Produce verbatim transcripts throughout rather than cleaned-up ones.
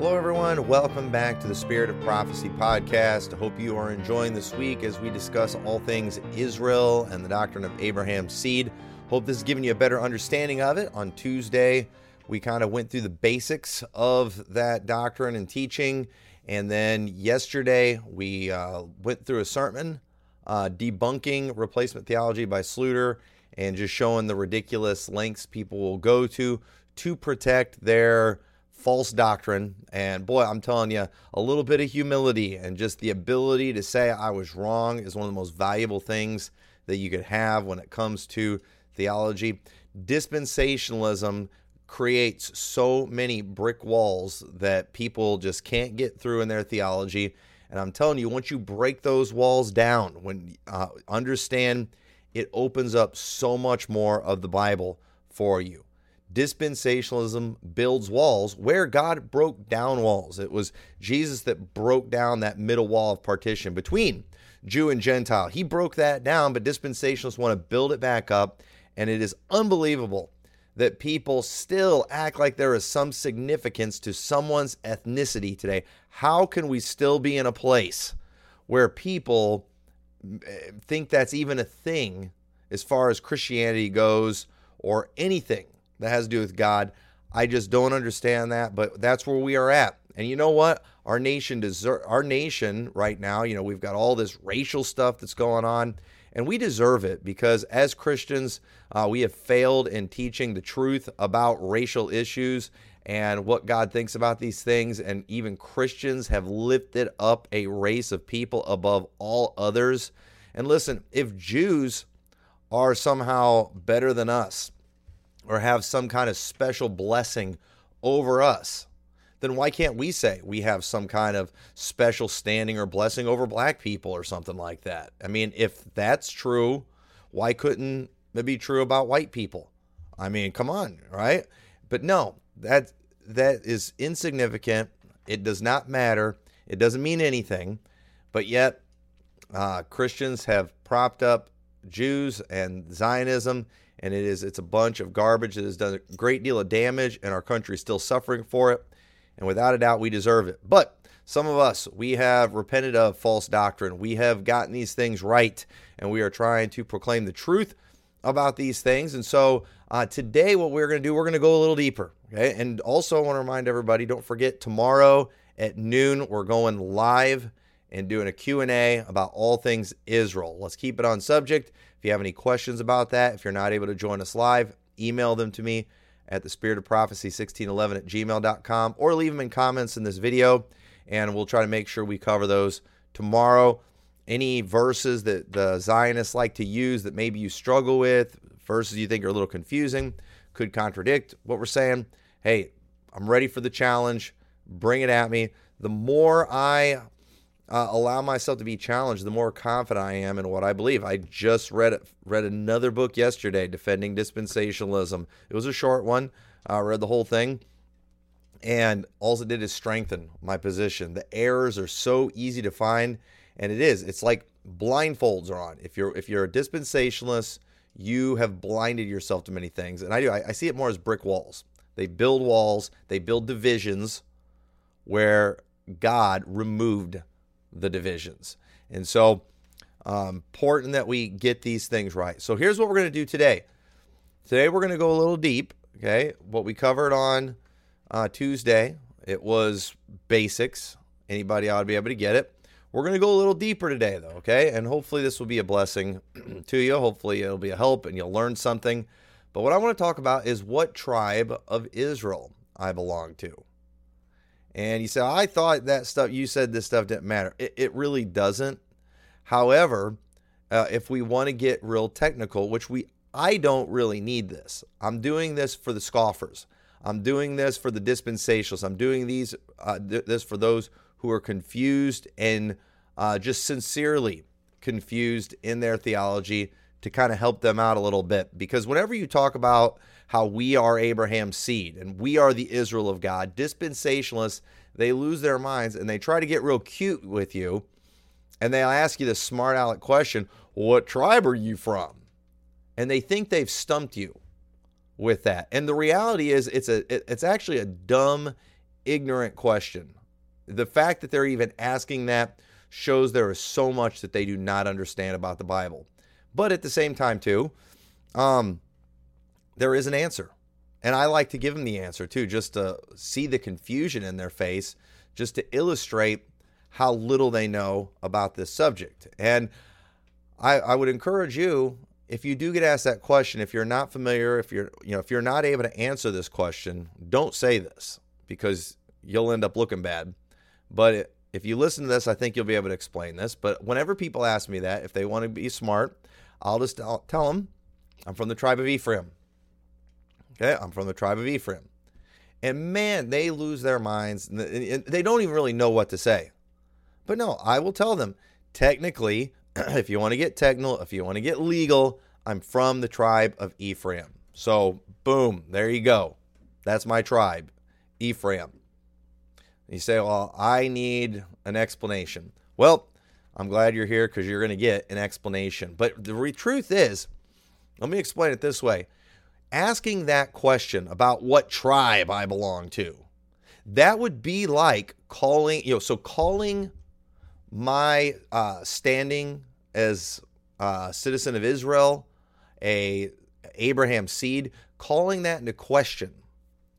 Hello everyone, welcome back to the Spirit of Prophecy podcast. I hope you are enjoying this week as we discuss all things Israel and the doctrine of Abraham's seed. Hope this has given you a better understanding of it. On Tuesday, we kind of went through the basics of that doctrine and teaching. And then yesterday, we uh, went through a sermon, uh, debunking replacement theology by Sluter and just showing the ridiculous lengths people will go to to protect their false doctrine. And boy, I'm telling you, a little bit of humility and just the ability to say I was wrong is one of the most valuable things that you could have when it comes to theology. Dispensationalism creates so many brick walls that people just can't get through in their theology. And I'm telling you, once you break those walls down, when uh, understand, it opens up so much more of the Bible for you. Dispensationalism builds walls where God broke down walls. It was Jesus that broke down that middle wall of partition between Jew and Gentile. He broke that down, but dispensationalists want to build it back up. And it is unbelievable that people still act like there is some significance to someone's ethnicity today. How can we still be in a place where people think that's even a thing as far as Christianity goes or anything that has to do with God? I just don't understand that, but that's where we are at. And you know what? Our nation deserve, our nation right now, you know, we've got all this racial stuff that's going on, and we deserve it because as Christians, uh, we have failed in teaching the truth about racial issues and what God thinks about these things. And even Christians have lifted up a race of people above all others. And listen, if Jews are somehow better than us, or have some kind of special blessing over us, then why can't we say we have some kind of special standing or blessing over black people or something like that? I mean, if that's true, why couldn't it be true about white people? I mean, come on, right? But no, that that is insignificant. It does not matter. It doesn't mean anything. But yet, uh, Christians have propped up Jews and Zionism. And it is, it's a bunch of garbage that has done a great deal of damage, and our country is still suffering for it. And without a doubt, we deserve it. But some of us, we have repented of false doctrine. We have gotten these things right, and we are trying to proclaim the truth about these things. And so uh, today, what we're going to do, we're going to go a little deeper. Okay? And also, I want to remind everybody, don't forget, tomorrow at noon, we're going live and doing a Q and A about all things Israel. Let's keep it on subject. If you have any questions about that, if you're not able to join us live, email them to me at the spirit of prophecy sixteen eleven at gmail dot com or leave them in comments in this video, and we'll try to make sure we cover those tomorrow. Any verses that the Zionists like to use that maybe you struggle with, verses you think are a little confusing, could contradict what we're saying, hey, I'm ready for the challenge. Bring it at me. The more I Uh, allow myself to be challenged, the more confident I am in what I believe. I just read read another book yesterday, Defending Dispensationalism. It was a short one. I uh, read the whole thing. And all it did is strengthen my position. The errors are so easy to find, and it is. It's like blindfolds are on. If you're if you're a dispensationalist, you have blinded yourself to many things. And I do. I, I see it more as brick walls. They build walls. They build divisions where God removed the divisions. And so um, important that we get these things right. So here's what we're going to do today. Today we're going to go a little deep, okay? What we covered on uh, Tuesday, it was basics. Anybody ought to be able to get it. We're going to go a little deeper today, though, okay? And hopefully this will be a blessing to you. Hopefully it'll be a help and you'll learn something. But what I want to talk about is what tribe of Israel I belong to. And you say, I thought that stuff, you said this stuff didn't matter. It, it really doesn't. However, uh, if we want to get real technical, which we I don't really need this. I'm doing this for the scoffers. I'm doing this for the dispensationalists. I'm doing these uh, th- this for those who are confused and uh, just sincerely confused in their theology to kind of help them out a little bit. Because whenever you talk about how we are Abraham's seed and we are the Israel of God, dispensationalists, they lose their minds and they try to get real cute with you. And they'll ask you this smart aleck question, what tribe are you from? And they think they've stumped you with that. And the reality is it's a, it's actually a dumb, ignorant question. The fact that they're even asking that shows there is so much that they do not understand about the Bible. But at the same time, too, um, there is an answer. And I like to give them the answer, too, just to see the confusion in their face, just to illustrate how little they know about this subject. And I, I would encourage you, if you do get asked that question, if you're not familiar, if you're, you know, if you're not able to answer this question, don't say this, because you'll end up looking bad. But if you listen to this, I think you'll be able to explain this. But whenever people ask me that, if they want to be smart, I'll just tell them, I'm from the tribe of Ephraim. Okay, I'm from the tribe of Ephraim. And man, they lose their minds. They don't even really know what to say. But no, I will tell them, technically, if you want to get technical, if you want to get legal, I'm from the tribe of Ephraim. So, boom, there you go. That's my tribe, Ephraim. You say, well, I need an explanation. Well, I'm glad you're here, because you're going to get an explanation. But the re- truth is, let me explain it this way. Asking that question about what tribe I belong to, that would be like calling, you know, so calling my uh, standing as a citizen of Israel, a Abraham's seed, calling that into question,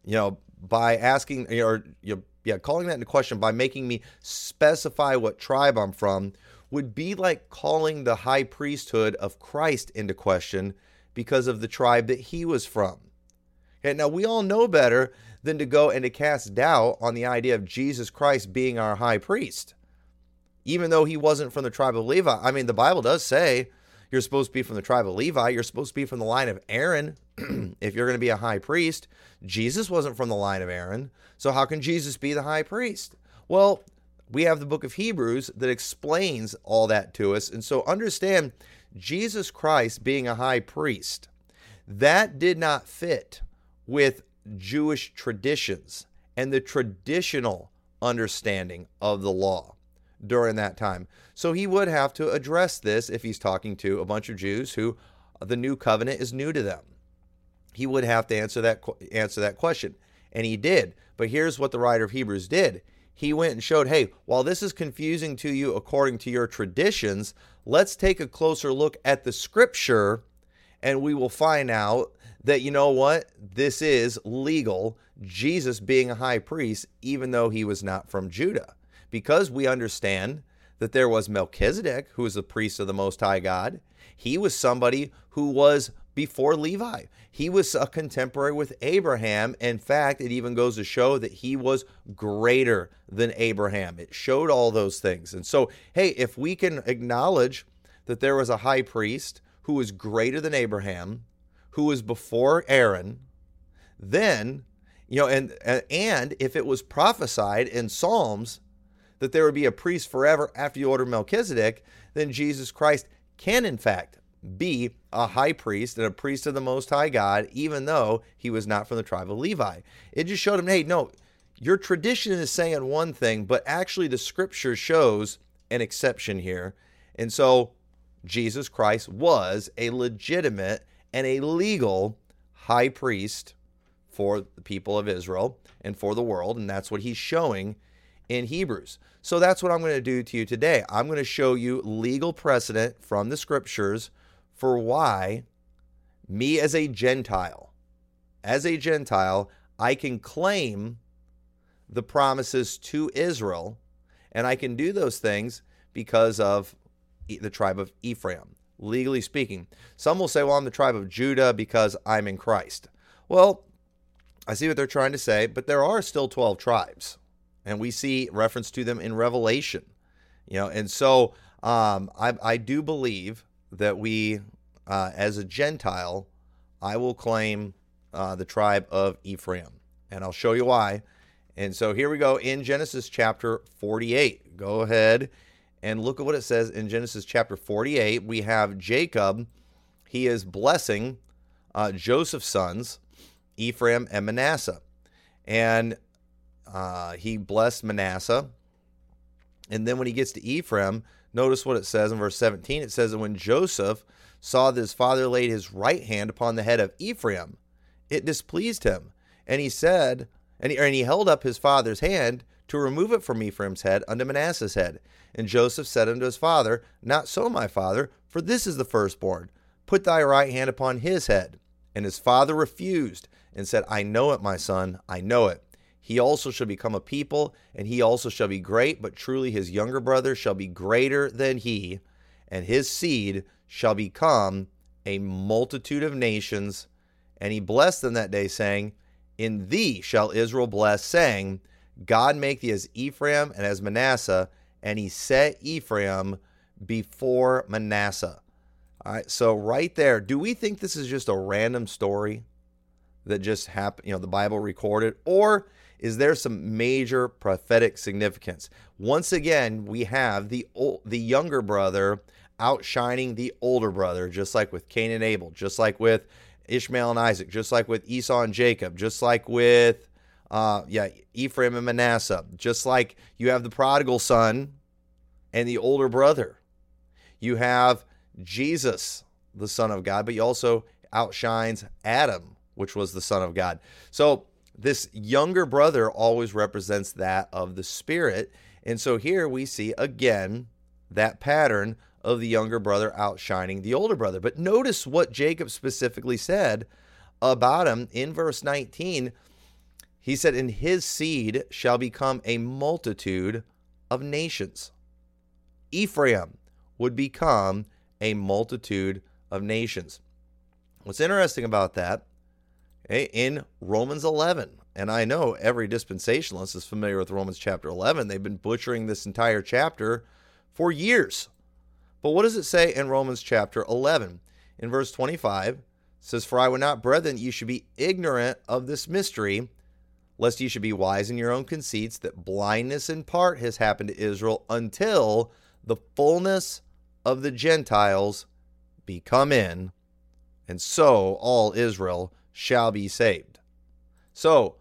you know, by asking, or you know, Yeah, calling that into question by making me specify what tribe I'm from would be like calling the high priesthood of Christ into question because of the tribe that he was from. And now we all know better than to go and to cast doubt on the idea of Jesus Christ being our high priest, even though he wasn't from the tribe of Levi. I mean, the Bible does say you're supposed to be from the tribe of Levi. You're supposed to be from the line of Aaron if you're going to be a high priest. Jesus wasn't from the line of Aaron. So how can Jesus be the high priest? Well, we have the book of Hebrews that explains all that to us. And so understand, Jesus Christ being a high priest, that did not fit with Jewish traditions and the traditional understanding of the law during that time. So he would have to address this if he's talking to a bunch of Jews who the new covenant is new to them. He would have to answer that answer that question. And he did. But here's what the writer of Hebrews did. He went and showed, hey, while this is confusing to you according to your traditions, let's take a closer look at the scripture, and we will find out that, you know what, this is legal, Jesus being a high priest, even though he was not from Judah. Because we understand that there was Melchizedek, who was the priest of the Most High God. He was somebody who was before Levi. He was a contemporary with Abraham. In fact, it even goes to show that he was greater than Abraham. It showed all those things. And so, hey, if we can acknowledge that there was a high priest who was greater than Abraham, who was before Aaron, then, you know, and and if it was prophesied in Psalms that there would be a priest forever after the order of Melchizedek, then Jesus Christ can, in fact, be a high priest and a priest of the Most High God, even though he was not from the tribe of Levi. It just showed him, hey, no, your tradition is saying one thing, but actually the scripture shows an exception here. And so Jesus Christ was a legitimate and a legal high priest for the people of Israel and for the world, and that's what he's showing in Hebrews. So that's what I'm going to do to you today. I'm going to show you legal precedent from the scriptures for why me as a Gentile, as a Gentile, I can claim the promises to Israel, and I can do those things because of the tribe of Ephraim, legally speaking. Some will say, well, I'm the tribe of Judah because I'm in Christ. Well, I see what they're trying to say, but there are still twelve tribes. And we see reference to them in Revelation, you know, and so um, I, I do believe that we, uh, as a Gentile, I will claim uh, the tribe of Ephraim, and I'll show you why. And so here we go in Genesis chapter forty-eight. Go ahead and look at what it says in Genesis chapter forty-eight. We have Jacob. He is blessing uh, Joseph's sons, Ephraim and Manasseh, and Uh, he blessed Manasseh. And then when he gets to Ephraim, notice what it says in verse seventeen. It says that when Joseph saw that his father laid his right hand upon the head of Ephraim, it displeased him. And he said, And he, and he held up his father's hand to remove it from Ephraim's head unto Manasseh's head. And Joseph said unto his father, Not so, my father, for this is the firstborn. Put thy right hand upon his head. And his father refused and said, I know it, my son, I know it. He also shall become a people, and he also shall be great, but truly his younger brother shall be greater than he, and his seed shall become a multitude of nations. And he blessed them that day, saying, In thee shall Israel bless, saying, God make thee as Ephraim and as Manasseh. And he set Ephraim before Manasseh. All right, so right there, do we think this is just a random story that just happened, you know, the Bible recorded, or is there some major prophetic significance? Once again, we have the old, the younger brother outshining the older brother, just like with Cain and Abel, just like with Ishmael and Isaac, just like with Esau and Jacob, just like with uh, yeah Ephraim and Manasseh, just like you have the prodigal son and the older brother. You have Jesus, the Son of God, but he also outshines Adam, which was the Son of God. So this younger brother always represents that of the Spirit. And so here we see again that pattern of the younger brother outshining the older brother. But notice what Jacob specifically said about him in verse nineteen. He said, And his seed shall become a multitude of nations. Ephraim would become a multitude of nations. What's interesting about that, in Romans eleven, and I know every dispensationalist is familiar with Romans chapter eleven. They've been butchering this entire chapter for years. But what does it say in Romans chapter eleven? In verse twenty-five, it says, For I would not, brethren, that ye should be ignorant of this mystery, lest ye should be wise in your own conceits, that blindness in part has happened to Israel until the fullness of the Gentiles be come in, and so all Israel shall be saved. So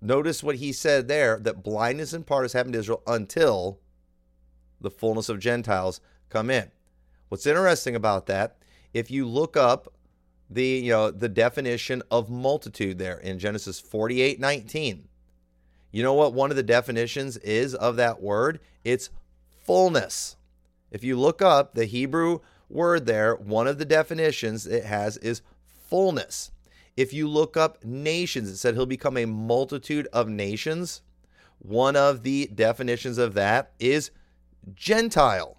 notice what he said there, that blindness in part has happened to Israel until the fullness of Gentiles come in. What's interesting about that, if you look up the, you know, the definition of multitude there in Genesis forty-eight nineteen, you know what one of the definitions is of that word? It's fullness. If you look up the Hebrew word there, one of the definitions it has is fullness. If you look up nations, it said he'll become a multitude of nations. One of the definitions of that is Gentile.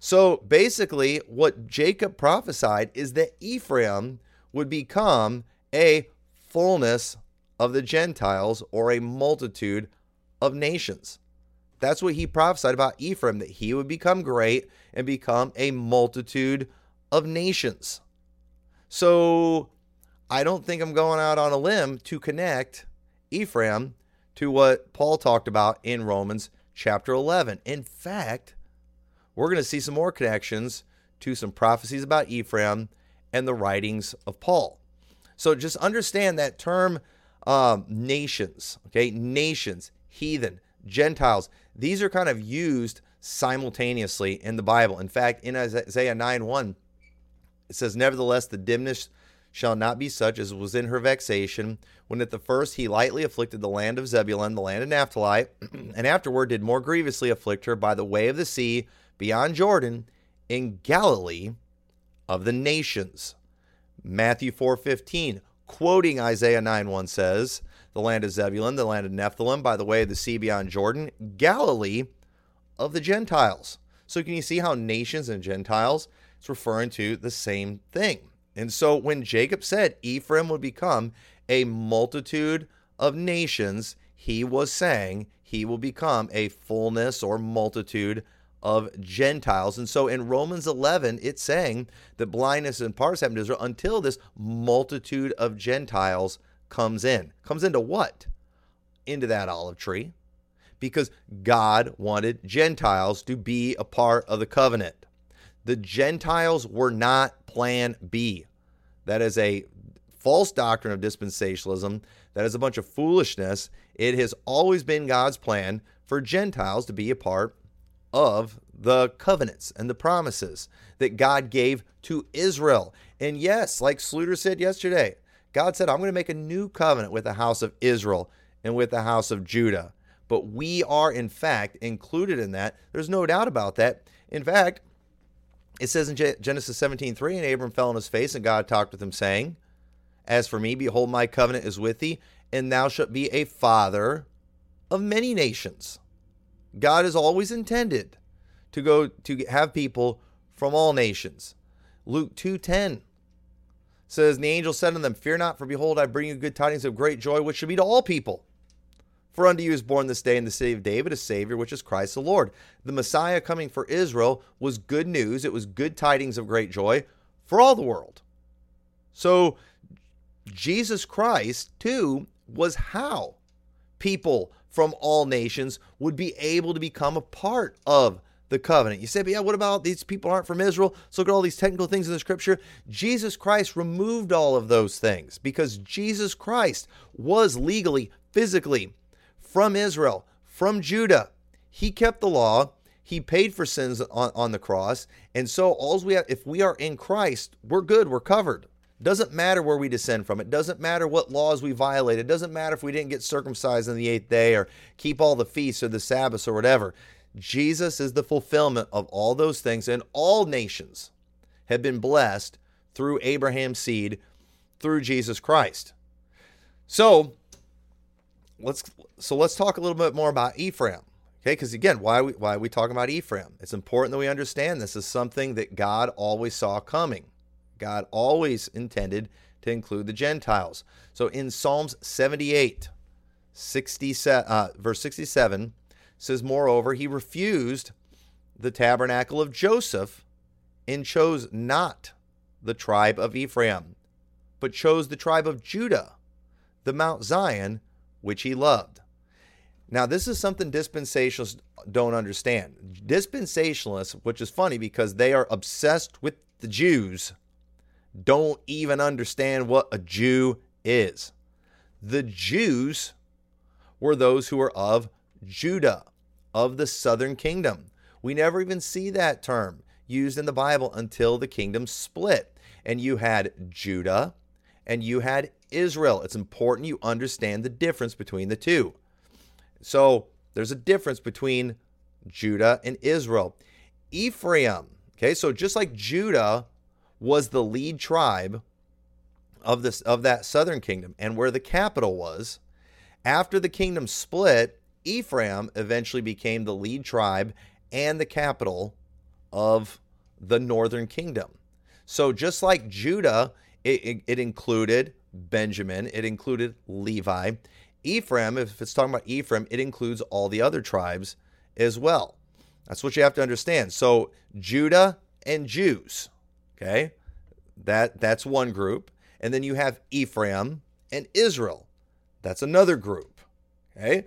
So basically what Jacob prophesied is that Ephraim would become a fullness of the Gentiles, or a multitude of nations. That's what he prophesied about Ephraim, that he would become great and become a multitude of nations. So I don't think I'm going out on a limb to connect Ephraim to what Paul talked about in Romans chapter eleven. In fact, we're going to see some more connections to some prophecies about Ephraim and the writings of Paul. So just understand that term um, nations, okay? Nations, heathen, Gentiles. These are kind of used simultaneously in the Bible. In fact, in Isaiah nine one, it says, Nevertheless, the dimness shall not be such as was in her vexation, when at the first he lightly afflicted the land of Zebulun, the land of Naphtali, and afterward did more grievously afflict her by the way of the sea beyond Jordan in Galilee of the nations. Matthew four fifteen, quoting Isaiah nine one, says, The land of Zebulun, the land of Naphtali, by the way of the sea beyond Jordan, Galilee of the Gentiles. So can you see how nations and Gentiles is referring to the same thing? And so when Jacob said Ephraim would become a multitude of nations, he was saying he will become a fullness or multitude of Gentiles. And so in Romans eleven, it's saying that blindness in part happened to Israel until this multitude of Gentiles comes in. Comes into what? Into that olive tree. Because God wanted Gentiles to be a part of the covenant. The Gentiles were not plan B. That is a false doctrine of dispensationalism. That is a bunch of foolishness. It has always been God's plan for Gentiles to be a part of the covenants and the promises that God gave to Israel. And yes, like Sluter said yesterday, God said, I'm going to make a new covenant with the house of Israel. and with the house of Judah. But we are, in fact, included in that. There's no doubt about that. In fact, it says in Genesis seventeen three, and Abram fell on his face, and God talked with him, saying, as for me, behold, my covenant is with thee, and thou shalt be a father of many nations. God has always intended to go to have people from all nations. Luke two ten says, the angel said unto them, fear not, for behold, I bring you good tidings of great joy, which shall be to all people. For unto you is born this day in the city of David a Savior, which is Christ the Lord. The Messiah coming for Israel was good news. It was good tidings of great joy for all the world. So Jesus Christ, too, was how people from all nations would be able to become a part of the covenant. You say, but yeah, what about these people aren't from Israel? So look at all these technical things in the scripture. Jesus Christ removed all of those things because Jesus Christ was legally, physically from Israel, from Judah. He kept the law. He paid for sins on, on the cross. And so all we have, if we are in Christ, we're good. We're covered. Doesn't matter where we descend from. It doesn't matter what laws we violate. It doesn't matter if we didn't get circumcised on the eighth day or keep all the feasts or the Sabbaths or whatever. Jesus is the fulfillment of all those things, and all nations have been blessed through Abraham's seed, through Jesus Christ. So let's so let's talk a little bit more about Ephraim, okay? Because again, why are we, why are we talking about Ephraim? It's important that we understand this is something that God always saw coming. God always intended to include the Gentiles. So in Psalms seventy-eight, sixty-seven, verse sixty-seven says, moreover, he refused the tabernacle of Joseph and chose not the tribe of Ephraim, but chose the tribe of Judah, the Mount Zion, which he loved. Now, this is something dispensationalists don't understand. Dispensationalists, which is funny because they are obsessed with the Jews, don't even understand what a Jew is. The Jews were those who were of Judah, of the southern kingdom. We never even see that term used in the Bible until the kingdom split. And you had Judah and you had Israel. It's important you understand the difference between the two. So there's a difference between Judah and Israel. Ephraim, okay, so just like Judah was the lead tribe of this of that southern kingdom and where the capital was, after the kingdom split, Ephraim eventually became the lead tribe and the capital of the northern kingdom. So just like Judah, it, it, it included Benjamin, it included Levi. Ephraim, if it's talking about Ephraim, it includes all the other tribes as well. That's what you have to understand. So Judah and Jews. Okay, that that's one group. And then you have Ephraim and Israel. That's another group. Okay,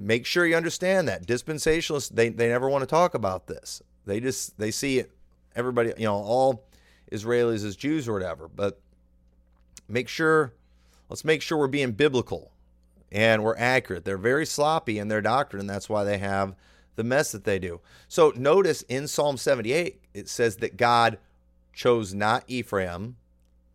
make sure you understand that. Dispensationalists, they, they never want to talk about this. They just, they see it, everybody, you know, all Israelis as Jews or whatever. But make sure, let's make sure we're being biblical and we're accurate. They're very sloppy in their doctrine. That's why they have the mess that they do. So notice in Psalm seventy-eight, it says that God chose not Ephraim,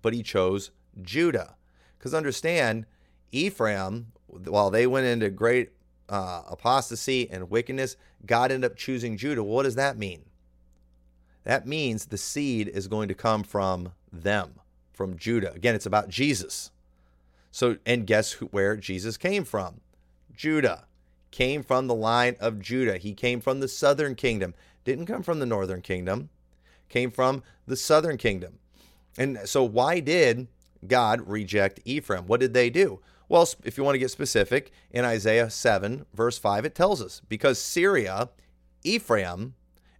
but he chose Judah. Because understand, Ephraim, while they went into great uh, apostasy and wickedness, God ended up choosing Judah. What does that mean? That means the seed is going to come from them, from Judah. Again, it's about Jesus. So, and guess who, where Jesus came from? Judah. Came from the line of Judah. He came from the southern kingdom. Didn't come from the northern kingdom. Came from the southern kingdom. And so why did God reject Ephraim? What did they do? Well, if you want to get specific, in Isaiah seven, verse five, it tells us, because Syria, Ephraim,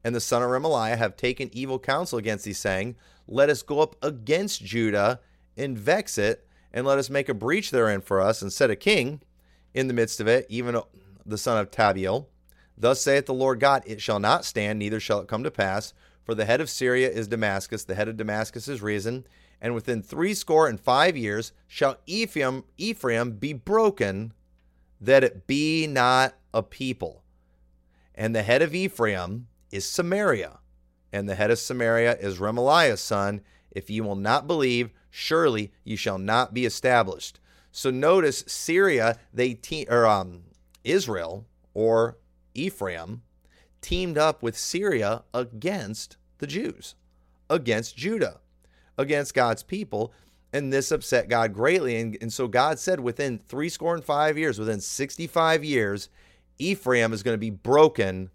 and the son of Remaliah have taken evil counsel against thee, saying, let us go up against Judah and vex it, and let us make a breach therein for us, and set a king in the midst of it, even the son of Tabeal. Thus saith the Lord God, it shall not stand, neither shall it come to pass, for the head of Syria is Damascus, the head of Damascus is Rezin, and within threescore and five years shall Ephraim, Ephraim be broken, that it be not a people. And the head of Ephraim is Samaria, and the head of Samaria is Remaliah's son. If ye will not believe, surely ye shall not be established. So notice Syria, they te- or um, Israel or Ephraim teamed up with Syria against the Jews, against Judah, against God's people. And this upset God greatly. And, and so God said within three score and five years, within sixty-five years, Ephraim is going to be broken,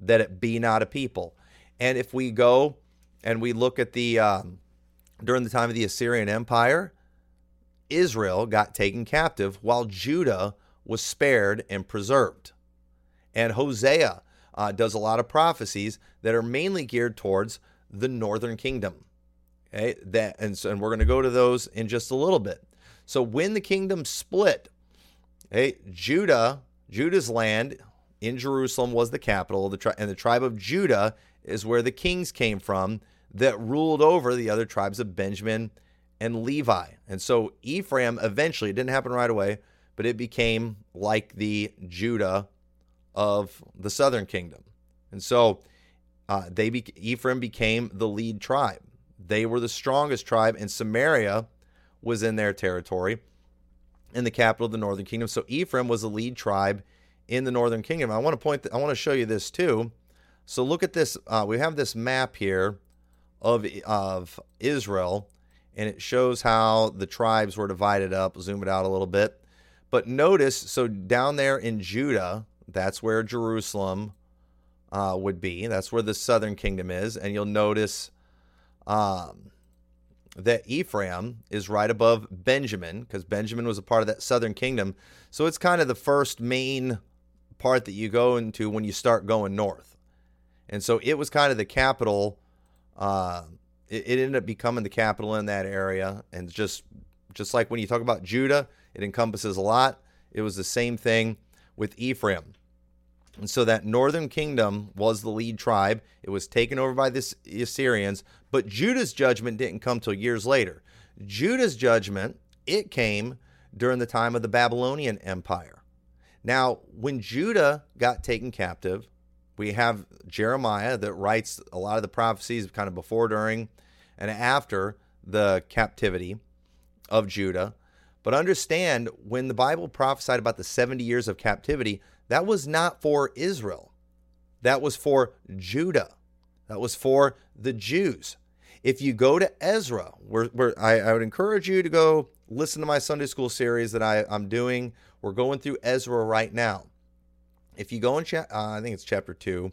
that it be not a people. And if we go and we look at the, um, during the time of the Assyrian Empire, Israel got taken captive while Judah was spared and preserved. And Hosea uh, does a lot of prophecies that are mainly geared towards the northern kingdom. Okay, that and, so, and we're going to go to those in just a little bit. So when the kingdom split, okay, Judah, Judah's land in Jerusalem was the capital, of the tri- and the tribe of Judah is where the kings came from that ruled over the other tribes of Benjamin and Levi. And so Ephraim eventually, it didn't happen right away, but it became like the Judah of the southern kingdom. And so uh, they be- Ephraim became the lead tribe. They were the strongest tribe, and Samaria was in their territory in the capital of the northern kingdom. So Ephraim was the lead tribe in the northern kingdom. I want to point, th- I want to show you this too. So look at this. Uh, we have this map here of, of Israel, and it shows how the tribes were divided up. Zoom it out a little bit. But notice, so down there in Judah, that's where Jerusalem uh, would be. That's where the southern kingdom is. And you'll notice Um, that Ephraim is right above Benjamin, because Benjamin was a part of that southern kingdom. So it's kind of the first main part that you go into when you start going north. And so it was kind of the capital. Uh, it, it ended up becoming the capital in that area. And just, just like when you talk about Judah, it encompasses a lot. It was the same thing with Ephraim. And so that northern kingdom was the lead tribe. It was taken over by the Assyrians, but Judah's judgment didn't come till years later. Judah's judgment, it came during the time of the Babylonian Empire. Now, when Judah got taken captive, we have Jeremiah that writes a lot of the prophecies kind of before, during, and after the captivity of Judah. But understand, when the Bible prophesied about the seventy years of captivity, that was not for Israel. That was for Judah. That was for the Jews. If you go to Ezra, we're, we're, I, I would encourage you to go listen to my Sunday school series that I, I'm doing. We're going through Ezra right now. If you go in, cha- uh, I think it's chapter two.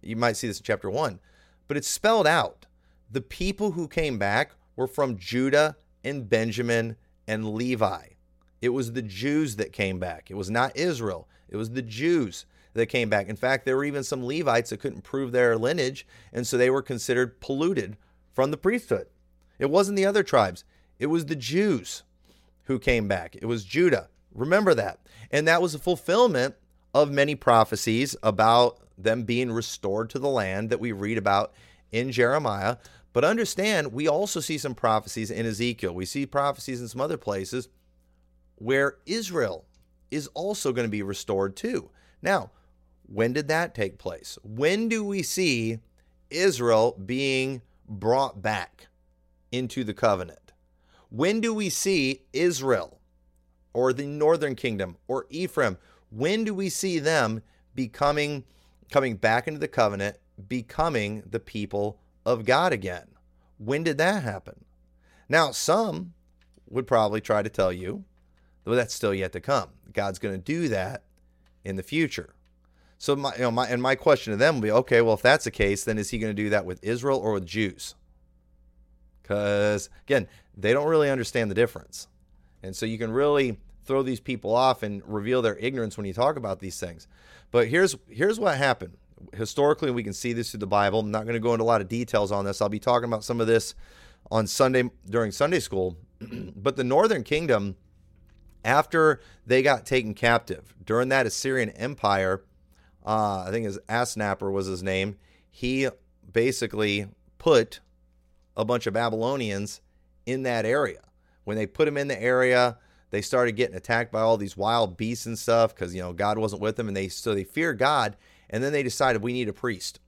You might see this in chapter one. But it's spelled out. The people who came back were from Judah and Benjamin and Levi. It was the Jews that came back. It was not Israel. It was the Jews that came back. In fact, there were even some Levites that couldn't prove their lineage, and so they were considered polluted from the priesthood. It wasn't the other tribes. It was the Jews who came back. It was Judah. Remember that. And that was a fulfillment of many prophecies about them being restored to the land that we read about in Jeremiah. But understand, we also see some prophecies in Ezekiel. We see prophecies in some other places where Israel is also going to be restored too. Now, when did that take place? When do we see Israel being brought back into the covenant? When do we see Israel or the northern kingdom or Ephraim? When do we see them becoming, coming back into the covenant, becoming the people of God again? When did that happen? Now, some would probably try to tell you, though that's still yet to come. God's going to do that in the future. So my, you know, my, and my question to them will be, okay, well, if that's the case, then is he going to do that with Israel or with Jews? Because again, they don't really understand the difference. And so you can really throw these people off and reveal their ignorance when you talk about these things. But here's, here's what happened. Historically, we can see this through the Bible. I'm not going to go into a lot of details on this. I'll be talking about some of this on Sunday during Sunday school, but the northern kingdom, after they got taken captive during that Assyrian Empire, uh, I think his Asnapper was his name. He basically put a bunch of Babylonians in that area. When they put them in the area, they started getting attacked by all these wild beasts and stuff because, you know, God wasn't with them. And they so they feared God. And then they decided we need a priest.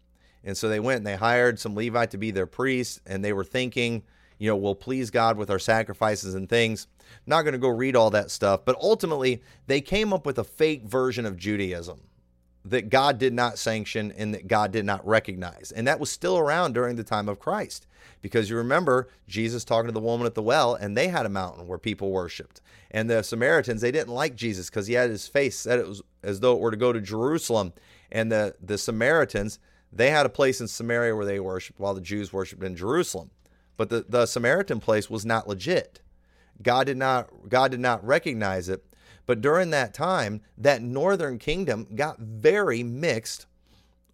And so they went and they hired some Levite to be their priest. And they were thinking, you know, will please God with our sacrifices and things. I'm not going to go read all that stuff, but ultimately they came up with a fake version of Judaism that God did not sanction and that God did not recognize. And that was still around during the time of Christ, because you remember Jesus talking to the woman at the well, and they had a mountain where people worshiped. And the Samaritans, they didn't like Jesus because he had his face set it was as though it were to go to Jerusalem. And the, the Samaritans, they had a place in Samaria where they worshiped while the Jews worshiped in Jerusalem. But the, the Samaritan place was not legit. God did not, God did not recognize it. But during that time, that northern kingdom got very mixed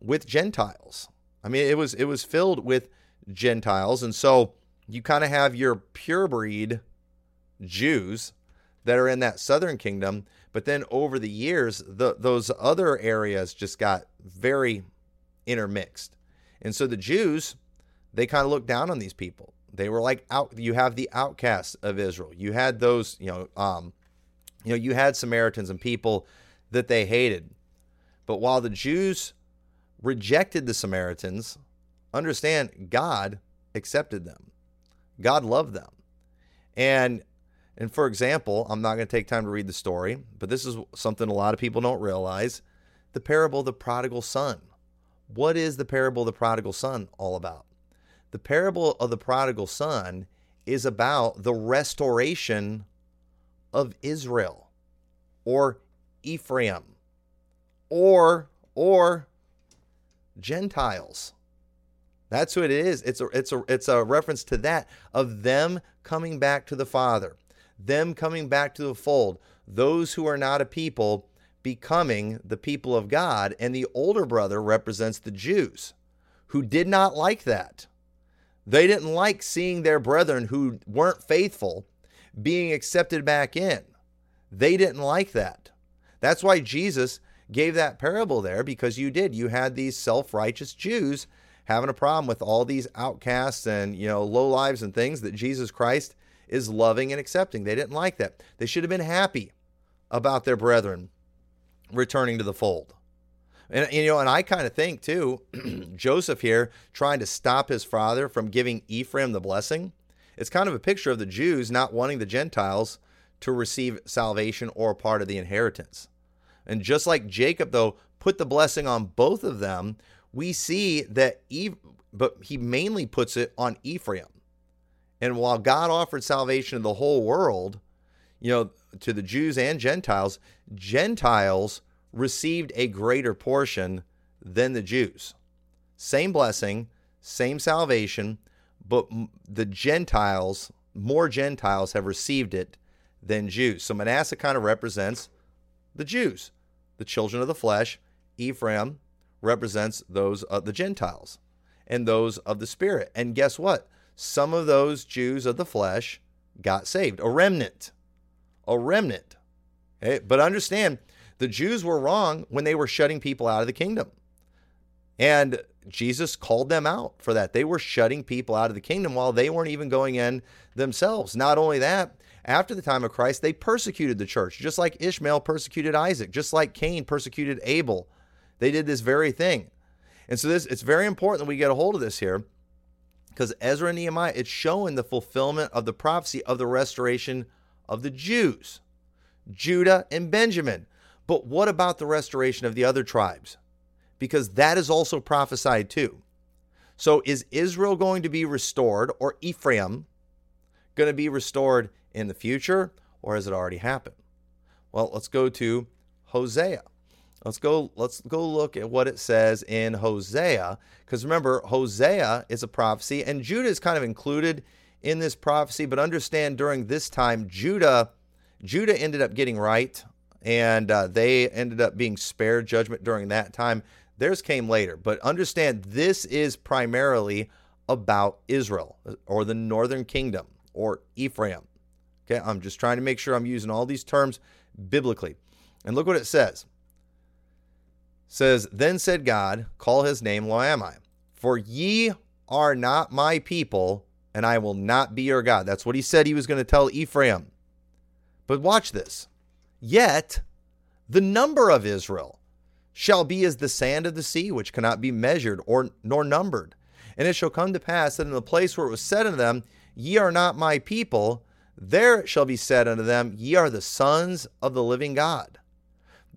with Gentiles. I mean, it was it was filled with Gentiles. And so you kind of have your purebred Jews that are in that southern kingdom. But then over the years, the, those other areas just got very intermixed. And so the Jews, they kind of looked down on these people. They were like, out. You have the outcasts of Israel. You had those, you know, um, You know, you had Samaritans and people that they hated. But while the Jews rejected the Samaritans, understand God accepted them. God loved them. And, and for example, I'm not going to take time to read the story, but this is something a lot of people don't realize. The parable of the prodigal son. What is the parable of the prodigal son all about? The parable of the prodigal son is about the restoration of Israel, or Ephraim, or or Gentiles. That's what it is. It's a it's a it's a reference to that, of them coming back to the Father, them coming back to the fold. Those who are not a people becoming the people of God, and the older brother represents the Jews, who did not like that. They didn't like seeing their brethren who weren't faithful being accepted back in. They didn't like that. That's why Jesus gave that parable there, because you did. You had these self-righteous Jews having a problem with all these outcasts and, you know, low lives and things that Jesus Christ is loving and accepting. They didn't like that. They should have been happy about their brethren returning to the fold. And, you know, and I kind of think too, Joseph here trying to stop his father from giving Ephraim the blessing. It's kind of a picture of the Jews not wanting the Gentiles to receive salvation or part of the inheritance. And just like Jacob, though, put the blessing on both of them, we see that, Eve, but he mainly puts it on Ephraim. And while God offered salvation to the whole world, you know, to the Jews and Gentiles, Gentiles received a greater portion than the Jews. Same blessing, same salvation, but the Gentiles, more Gentiles have received it than Jews. So Manasseh kind of represents the Jews, the children of the flesh. Ephraim represents those of the Gentiles and those of the Spirit. And guess what? Some of those Jews of the flesh got saved. A remnant. A remnant. Okay? But understand, the Jews were wrong when they were shutting people out of the kingdom. And Jesus called them out for that. They were shutting people out of the kingdom while they weren't even going in themselves. Not only that, after the time of Christ, they persecuted the church, just like Ishmael persecuted Isaac, just like Cain persecuted Abel. They did this very thing. And so this, it's very important that we get a hold of this here, because Ezra and Nehemiah, it's showing the fulfillment of the prophecy of the restoration of the Jews, Judah and Benjamin. But what about the restoration of the other tribes? Because that is also prophesied too. So is Israel going to be restored, or Ephraim going to be restored in the future, or has it already happened? Well, let's go to Hosea. Let's go, let's go look at what it says in Hosea, because remember, Hosea is a prophecy, and Judah is kind of included in this prophecy, but understand during this time, Judah, Judah ended up getting right, and uh, they ended up being spared judgment during that time. Theirs came later, but understand this is primarily about Israel, or the northern kingdom, or Ephraim. Okay, I'm just trying to make sure I'm using all these terms biblically. And look what it says. It says, "Then said God, call his name Lo-Ammi, for ye are not my people, and I will not be your God." That's what he said he was going to tell Ephraim. But watch this. "Yet the number of Israel shall be as the sand of the sea, which cannot be measured or nor numbered. And it shall come to pass that in the place where it was said unto them, ye are not my people, there it shall be said unto them, ye are the sons of the living God.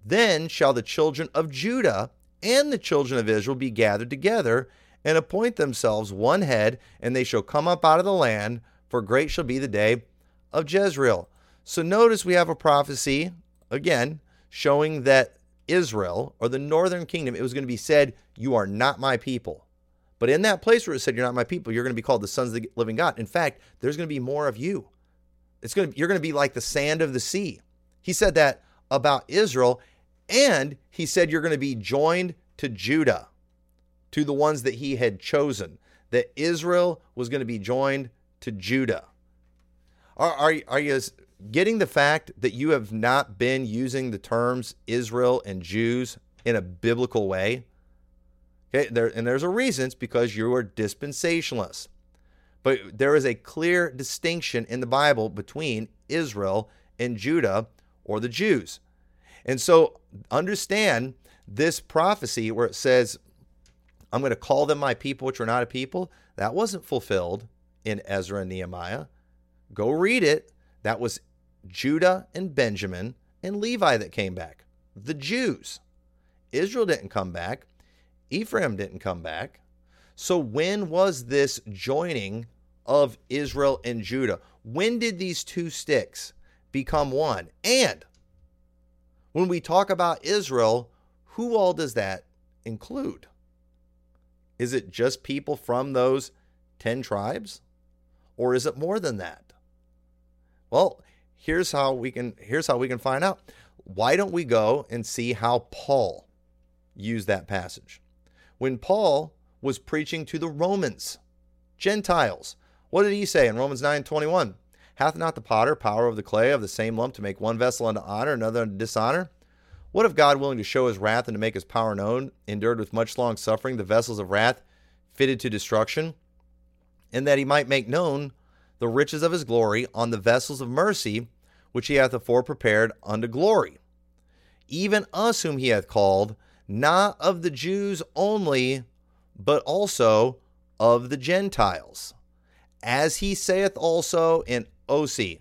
Then shall the children of Judah and the children of Israel be gathered together, and appoint themselves one head, and they shall come up out of the land, for great shall be the day of Jezreel. So notice we have a prophecy, again, showing that Israel, or the northern kingdom, it was going to be said, you are not my people. But in that place where it said, you're not my people, you're going to be called the sons of the living God. In fact, there's going to be more of you. It's going to, you're going to be like the sand of the sea. He said that about Israel, and he said you're going to be joined to Judah, to the ones that he had chosen, that Israel was going to be joined to Judah. Are, are, are you getting the fact that you have not been using the terms Israel and Jews in a biblical way? Okay, there, and there's a reason. It's because you are dispensationalist. But there is a clear distinction in the Bible between Israel and Judah, or the Jews. And so understand this prophecy where it says, I'm going to call them my people, which are not a people. That wasn't fulfilled in Ezra and Nehemiah. Go read it. That was Judah and Benjamin and Levi that came back. The Jews. Israel didn't come back. Ephraim didn't come back. So when was this joining of Israel and Judah? When did these two sticks become one? And when we talk about Israel, who all does that include? Is it just people from those ten tribes? Or is it more than that? Well, here's how we can here's how we can find out. Why don't we go and see how Paul used that passage? When Paul was preaching to the Romans, Gentiles, what did he say in Romans nine twenty-one? Hath not the potter power of the clay of the same lump to make one vessel unto honor, another unto dishonor? What if God, willing to show his wrath and to make his power known, endured with much long suffering the vessels of wrath fitted to destruction, and that he might make known the riches of his glory on the vessels of mercy, which he hath afore prepared unto glory? Even us whom he hath called, not of the Jews only, but also of the Gentiles. As he saith also in Osi,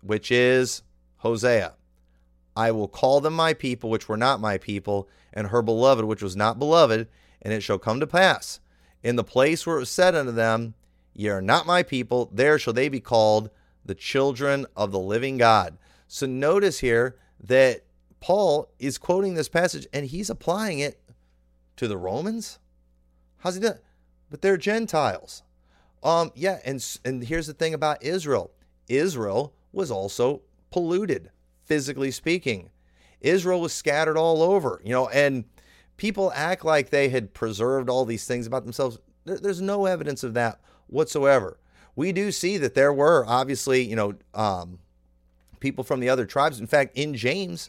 which is Hosea, I will call them my people, which were not my people, and her beloved, which was not beloved. And it shall come to pass, in the place where it was said unto them, ye are not my people, there shall they be called the children of the living God. So notice here that Paul is quoting this passage, and he's applying it to the Romans. How's he doing? But they're Gentiles. Um, yeah, and, and here's the thing about Israel. Israel was also polluted. Physically speaking, Israel was scattered all over, you know, and people act like they had preserved all these things about themselves. There, there's no evidence of that whatsoever. We do see that there were obviously, you know, um, people from the other tribes. In fact, in James,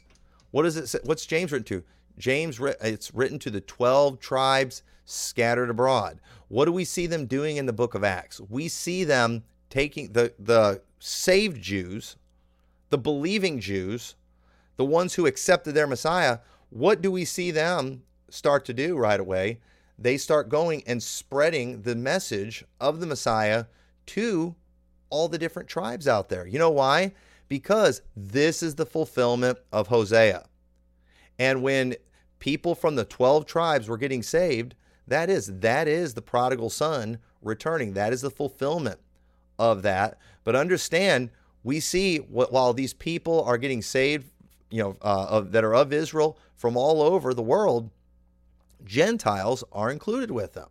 what does it say? What's James written to? James, it's written to the twelve tribes scattered abroad. What do we see them doing in the book of Acts? We see them taking the, the saved Jews, the believing Jews, the ones who accepted their Messiah. What do we see them start to do right away? They start going and spreading the message of the Messiah to all the different tribes out there. You know why? Because this is the fulfillment of Hosea. And when people from the twelve tribes were getting saved, that is, that is the prodigal son returning. That is the fulfillment of that. But understand, we see while these people are getting saved, you know, uh, of, that are of Israel from all over the world, Gentiles are included with them.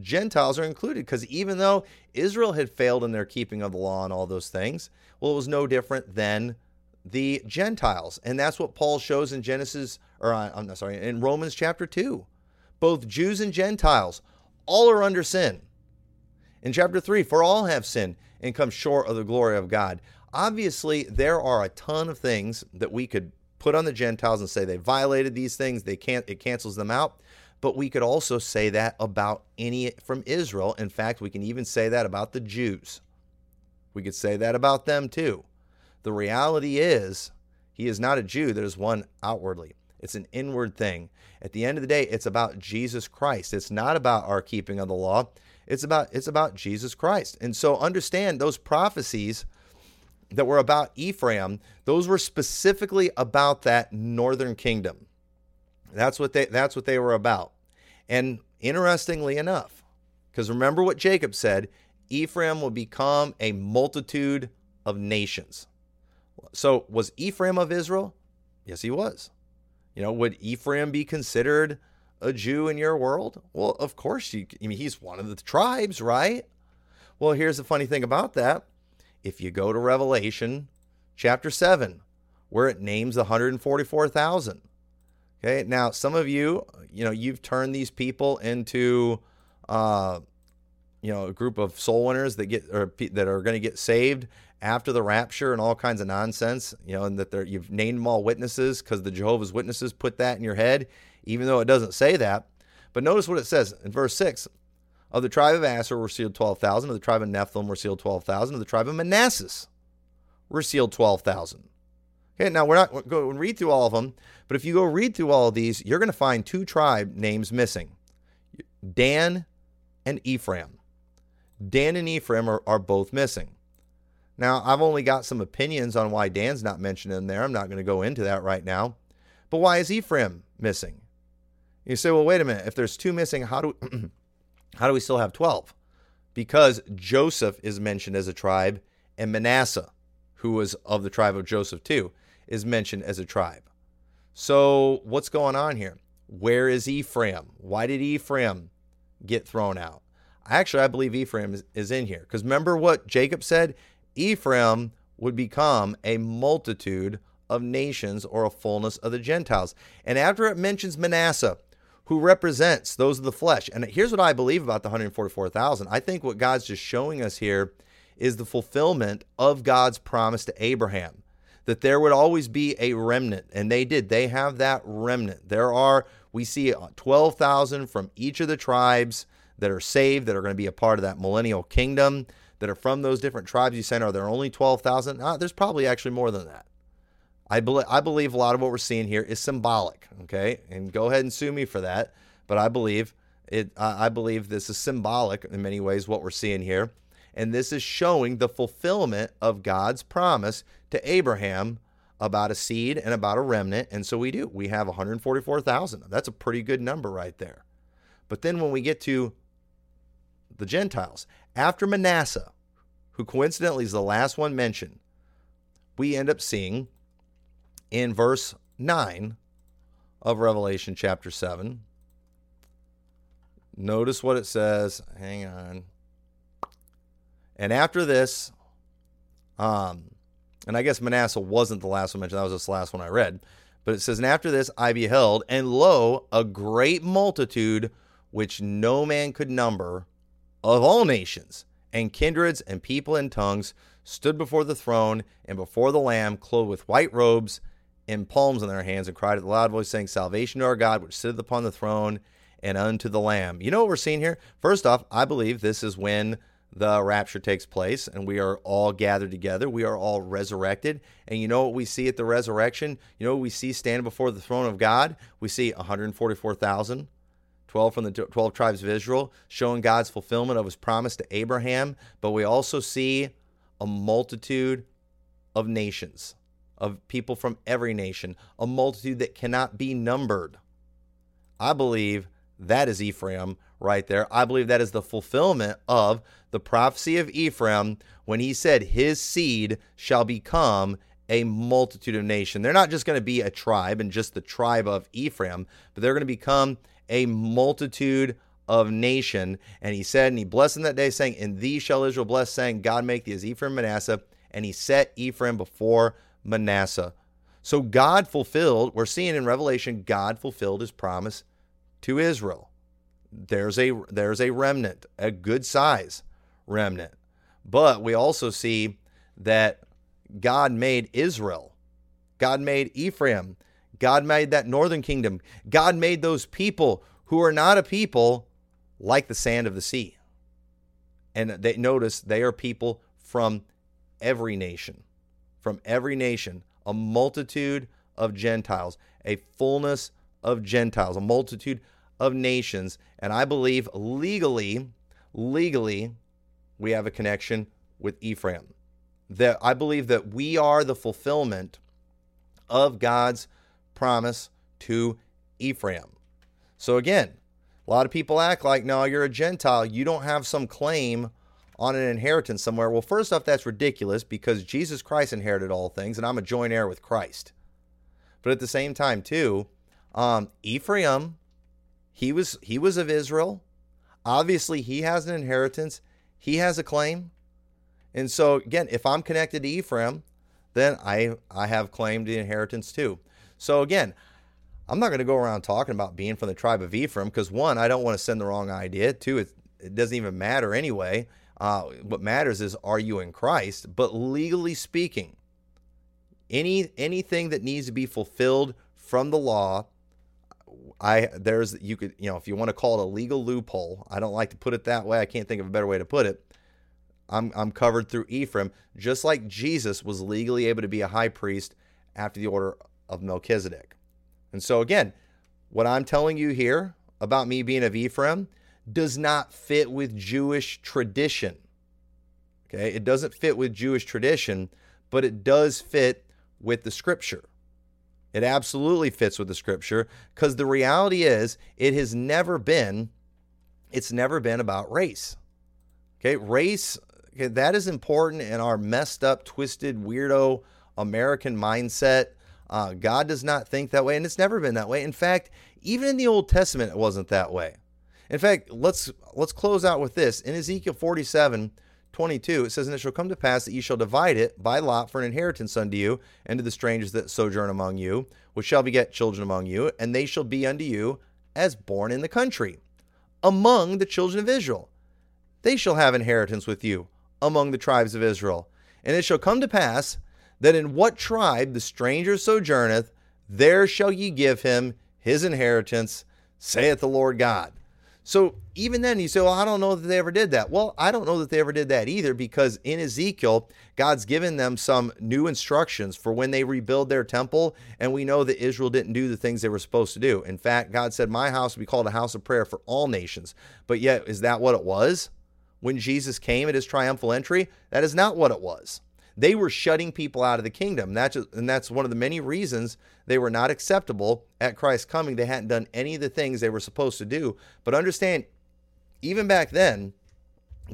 Gentiles are included because even though Israel had failed in their keeping of the law and all those things, well, it was no different than the Gentiles. And that's what Paul shows in Genesis, or I'm not sorry, in Romans chapter two. Both Jews and Gentiles, all are under sin. In chapter three, for all have sinned and come short of the glory of God. Obviously, there are a ton of things that we could put on the Gentiles and say they violated these things, they can't, it cancels them out. But we could also say that about any from Israel. In fact, we can even say that about the Jews. We could say that about them too. The reality is, he is not a Jew that is one outwardly. It's an inward thing. At the end of the day, it's about Jesus Christ. It's not about our keeping of the law. It's about it's about Jesus Christ. And so understand those prophecies that were about Ephraim, those were specifically about that northern kingdom. That's what they that's what they were about. And interestingly enough, because remember what Jacob said, Ephraim will become a multitude of nations. So was Ephraim of Israel? Yes, he was. You know, would Ephraim be considered a Jew in your world? Well, of course, you, I mean, he's one of the tribes, right? Well, here's the funny thing about that. If you go to Revelation chapter seven, where it names the one hundred forty-four thousand. Okay, now some of you, you know, you've turned these people into, uh, you know, a group of soul winners that get or that are going to get saved after the rapture and all kinds of nonsense, you know, and that they're, you've named them all witnesses because the Jehovah's Witnesses put that in your head, even though it doesn't say that. But notice what it says in verse six. Of the tribe of Asher were sealed twelve thousand. Of the tribe of Nephilim were sealed twelve thousand. Of the tribe of Manassas were sealed twelve thousand. Okay, now we're not going to read through all of them, but if you go read through all of these, you're going to find two tribe names missing, Dan and Ephraim. Dan and Ephraim are, are both missing. Now, I've only got some opinions on why Dan's not mentioned in there. I'm not going to go into that right now. But why is Ephraim missing? You say, well, wait a minute. If there's two missing, how do we, how do we still have twelve? Because Joseph is mentioned as a tribe, and Manasseh, who was of the tribe of Joseph too, is mentioned as a tribe. So what's going on here? Where is Ephraim? Why did Ephraim get thrown out? Actually, I believe Ephraim is, is in here. Because remember what Jacob said? Ephraim would become a multitude of nations, or a fullness of the Gentiles. And after it mentions Manasseh, who represents those of the flesh, and here's what I believe about the one hundred forty-four thousand. I think what God's just showing us here is the fulfillment of God's promise to Abraham, that there would always be a remnant, and they did. They have that remnant. There are, we see twelve thousand from each of the tribes that are saved, that are going to be a part of that millennial kingdom, that are from those different tribes. You said, are there only twelve thousand? Ah, there's probably actually more than that. I believe, I believe a lot of what we're seeing here is symbolic, okay? And go ahead and sue me for that, but I believe it. I believe this is symbolic in many ways, what we're seeing here. And this is showing the fulfillment of God's promise to Abraham about a seed and about a remnant. And so we do. We have one hundred forty-four thousand. That's a pretty good number right there. But then when we get to the Gentiles, after Manasseh, who coincidentally is the last one mentioned, we end up seeing in verse nine of Revelation chapter seven, notice what it says. Hang on. And after this, um, and I guess Manasseh wasn't the last one mentioned. That was just the last one I read. But it says, and after this I beheld, and lo, a great multitude which no man could number, of all nations and kindreds and people and tongues, stood before the throne and before the Lamb, clothed with white robes and palms in their hands, and cried with a loud voice, saying, Salvation to our God, which sitteth upon the throne, and unto the Lamb. You know what we're seeing here? First off, I believe this is when the rapture takes place, and we are all gathered together. We are all resurrected. And you know what we see at the resurrection? You know what we see standing before the throne of God? We see one hundred forty-four thousand. twelve from the twelve tribes of Israel, showing God's fulfillment of his promise to Abraham. But we also see a multitude of nations, of people from every nation, a multitude that cannot be numbered. I believe that is Ephraim right there. I believe that is the fulfillment of the prophecy of Ephraim when he said his seed shall become a multitude of nations. They're not just going to be a tribe and just the tribe of Ephraim, but they're going to become a multitude of nation. And he said, and he blessed him that day, saying, in thee shall Israel bless, saying, God make thee as Ephraim Manasseh. And he set Ephraim before Manasseh. So God fulfilled, we're seeing in Revelation, God fulfilled his promise to Israel. There's a, there's a remnant, a good size remnant. But we also see that God made Israel. God made Ephraim. God made that northern kingdom. God made those people who are not a people like the sand of the sea. And they, notice they are people from every nation, from every nation, a multitude of Gentiles, a fullness of Gentiles, a multitude of nations. And I believe legally legally, we have a connection with Ephraim. That I believe that we are the fulfillment of God's promise to Ephraim. So again, a lot of people act like, no, you're a Gentile. You don't have some claim on an inheritance somewhere. Well, first off, that's ridiculous because Jesus Christ inherited all things, and I'm a joint heir with Christ. But at the same time, too, um, Ephraim, he was he was of Israel. Obviously, he has an inheritance. He has a claim. And so, again, if I'm connected to Ephraim, then I, I have claimed the inheritance, too. So, again, I'm not going to go around talking about being from the tribe of Ephraim because, one, I don't want to send the wrong idea. Two, it, it doesn't even matter anyway. Uh, what matters is, are you in Christ? But legally speaking, any anything that needs to be fulfilled from the law, I there's you could you know if you want to call it a legal loophole. I don't like to put it that way. I can't think of a better way to put it. I'm I'm covered through Ephraim, just like Jesus was legally able to be a high priest after the order of Melchizedek. And so again, what I'm telling you here about me being of Ephraim does not fit with Jewish tradition. Okay, it doesn't fit with Jewish tradition, but it does fit with the scripture. It absolutely fits with the scripture because the reality is it has never been, it's never been about race. Okay, race, okay, that is important in our messed up, twisted, weirdo American mindset. Uh, God does not think that way, and it's never been that way. In fact, even in the Old Testament, it wasn't that way. In fact, let's let's close out with this. In Ezekiel forty-seven twenty-two, it says, "And it shall come to pass that ye shall divide it by lot for an inheritance unto you, and to the strangers that sojourn among you, which shall beget children among you, and they shall be unto you as born in the country, among the children of Israel. They shall have inheritance with you among the tribes of Israel. And it shall come to pass that in what tribe the stranger sojourneth, there shall ye give him his inheritance, saith the Lord God." So even then, you say, well, I don't know that they ever did that. Well, I don't know that they ever did that either, because in Ezekiel, God's given them some new instructions for when they rebuild their temple, and we know that Israel didn't do the things they were supposed to do. In fact, God said, my house will be called a house of prayer for all nations. But yet, is that what it was? When Jesus came at his triumphal entry, that is not what it was. They were shutting people out of the kingdom. That's just, and that's one of the many reasons they were not acceptable at Christ's coming. They hadn't done any of the things they were supposed to do. But understand, even back then,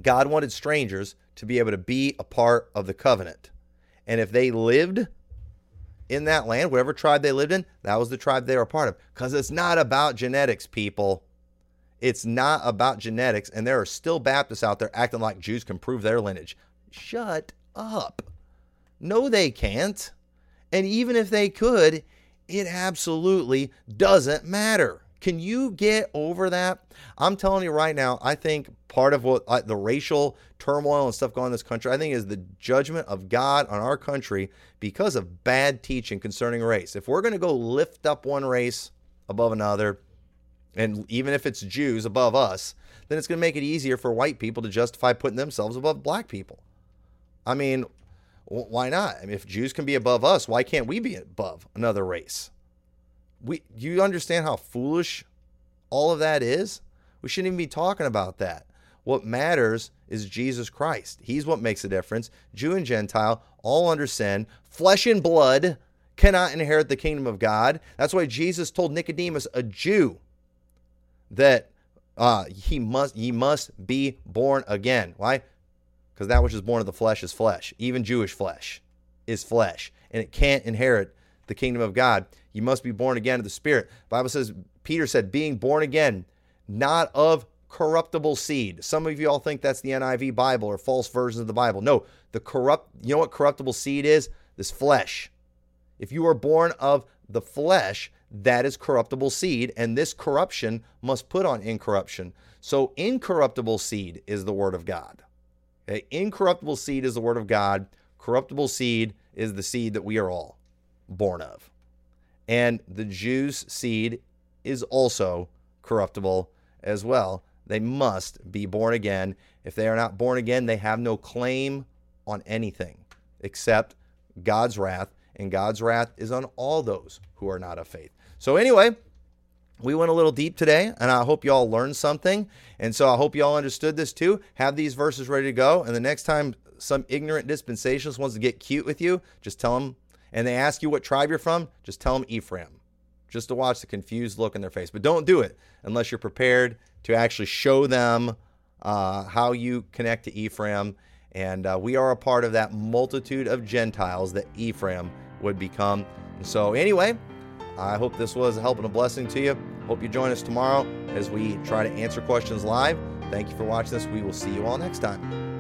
God wanted strangers to be able to be a part of the covenant. And if they lived in that land, whatever tribe they lived in, that was the tribe they were a part of. Because it's not about genetics, people. It's not about genetics. And there are still Baptists out there acting like Jews can prove their lineage. Shut up. No, they can't. And even if they could, it absolutely doesn't matter. Can you get over that? I'm telling you right now, I think part of what uh, the racial turmoil and stuff going on in this country, I think is the judgment of God on our country because of bad teaching concerning race. If we're going to go lift up one race above another, and even if it's Jews above us, then it's going to make it easier for white people to justify putting themselves above black people. I mean, why not? I mean, if Jews can be above us, why can't we be above another race? We, you understand how foolish all of that is? We shouldn't even be talking about that. What matters is Jesus Christ. He's what makes a difference. Jew and Gentile, all under sin, flesh and blood cannot inherit the kingdom of God. That's why Jesus told Nicodemus, a Jew, that uh, he must, he must be born again. Why? Because that which is born of the flesh is flesh. Even Jewish flesh is flesh. And it can't inherit the kingdom of God. You must be born again of the Spirit. The Bible says, Peter said, being born again, not of corruptible seed. Some of you all think that's the N I V Bible or false versions of the Bible. No, the corrupt, you know what corruptible seed is? This flesh. If you are born of the flesh, that is corruptible seed. And this corruption must put on incorruption. So incorruptible seed is the word of God. Okay. Incorruptible seed is the word of God. Corruptible seed is the seed that we are all born of. And the Jews' seed is also corruptible as well. They must be born again. If they are not born again, they have no claim on anything except God's wrath. And God's wrath is on all those who are not of faith. So anyway, we went a little deep today, and I hope y'all learned something. And so I hope y'all understood this too. Have these verses ready to go. And the next time some ignorant dispensationalist wants to get cute with you, just tell them, and they ask you what tribe you're from, just tell them Ephraim, just to watch the confused look in their face. But don't do it unless you're prepared to actually show them uh, how you connect to Ephraim. And uh, we are a part of that multitude of Gentiles that Ephraim would become. And so anyway, I hope this was a help and a blessing to you. Hope you join us tomorrow as we try to answer questions live. Thank you for watching this. We will see you all next time.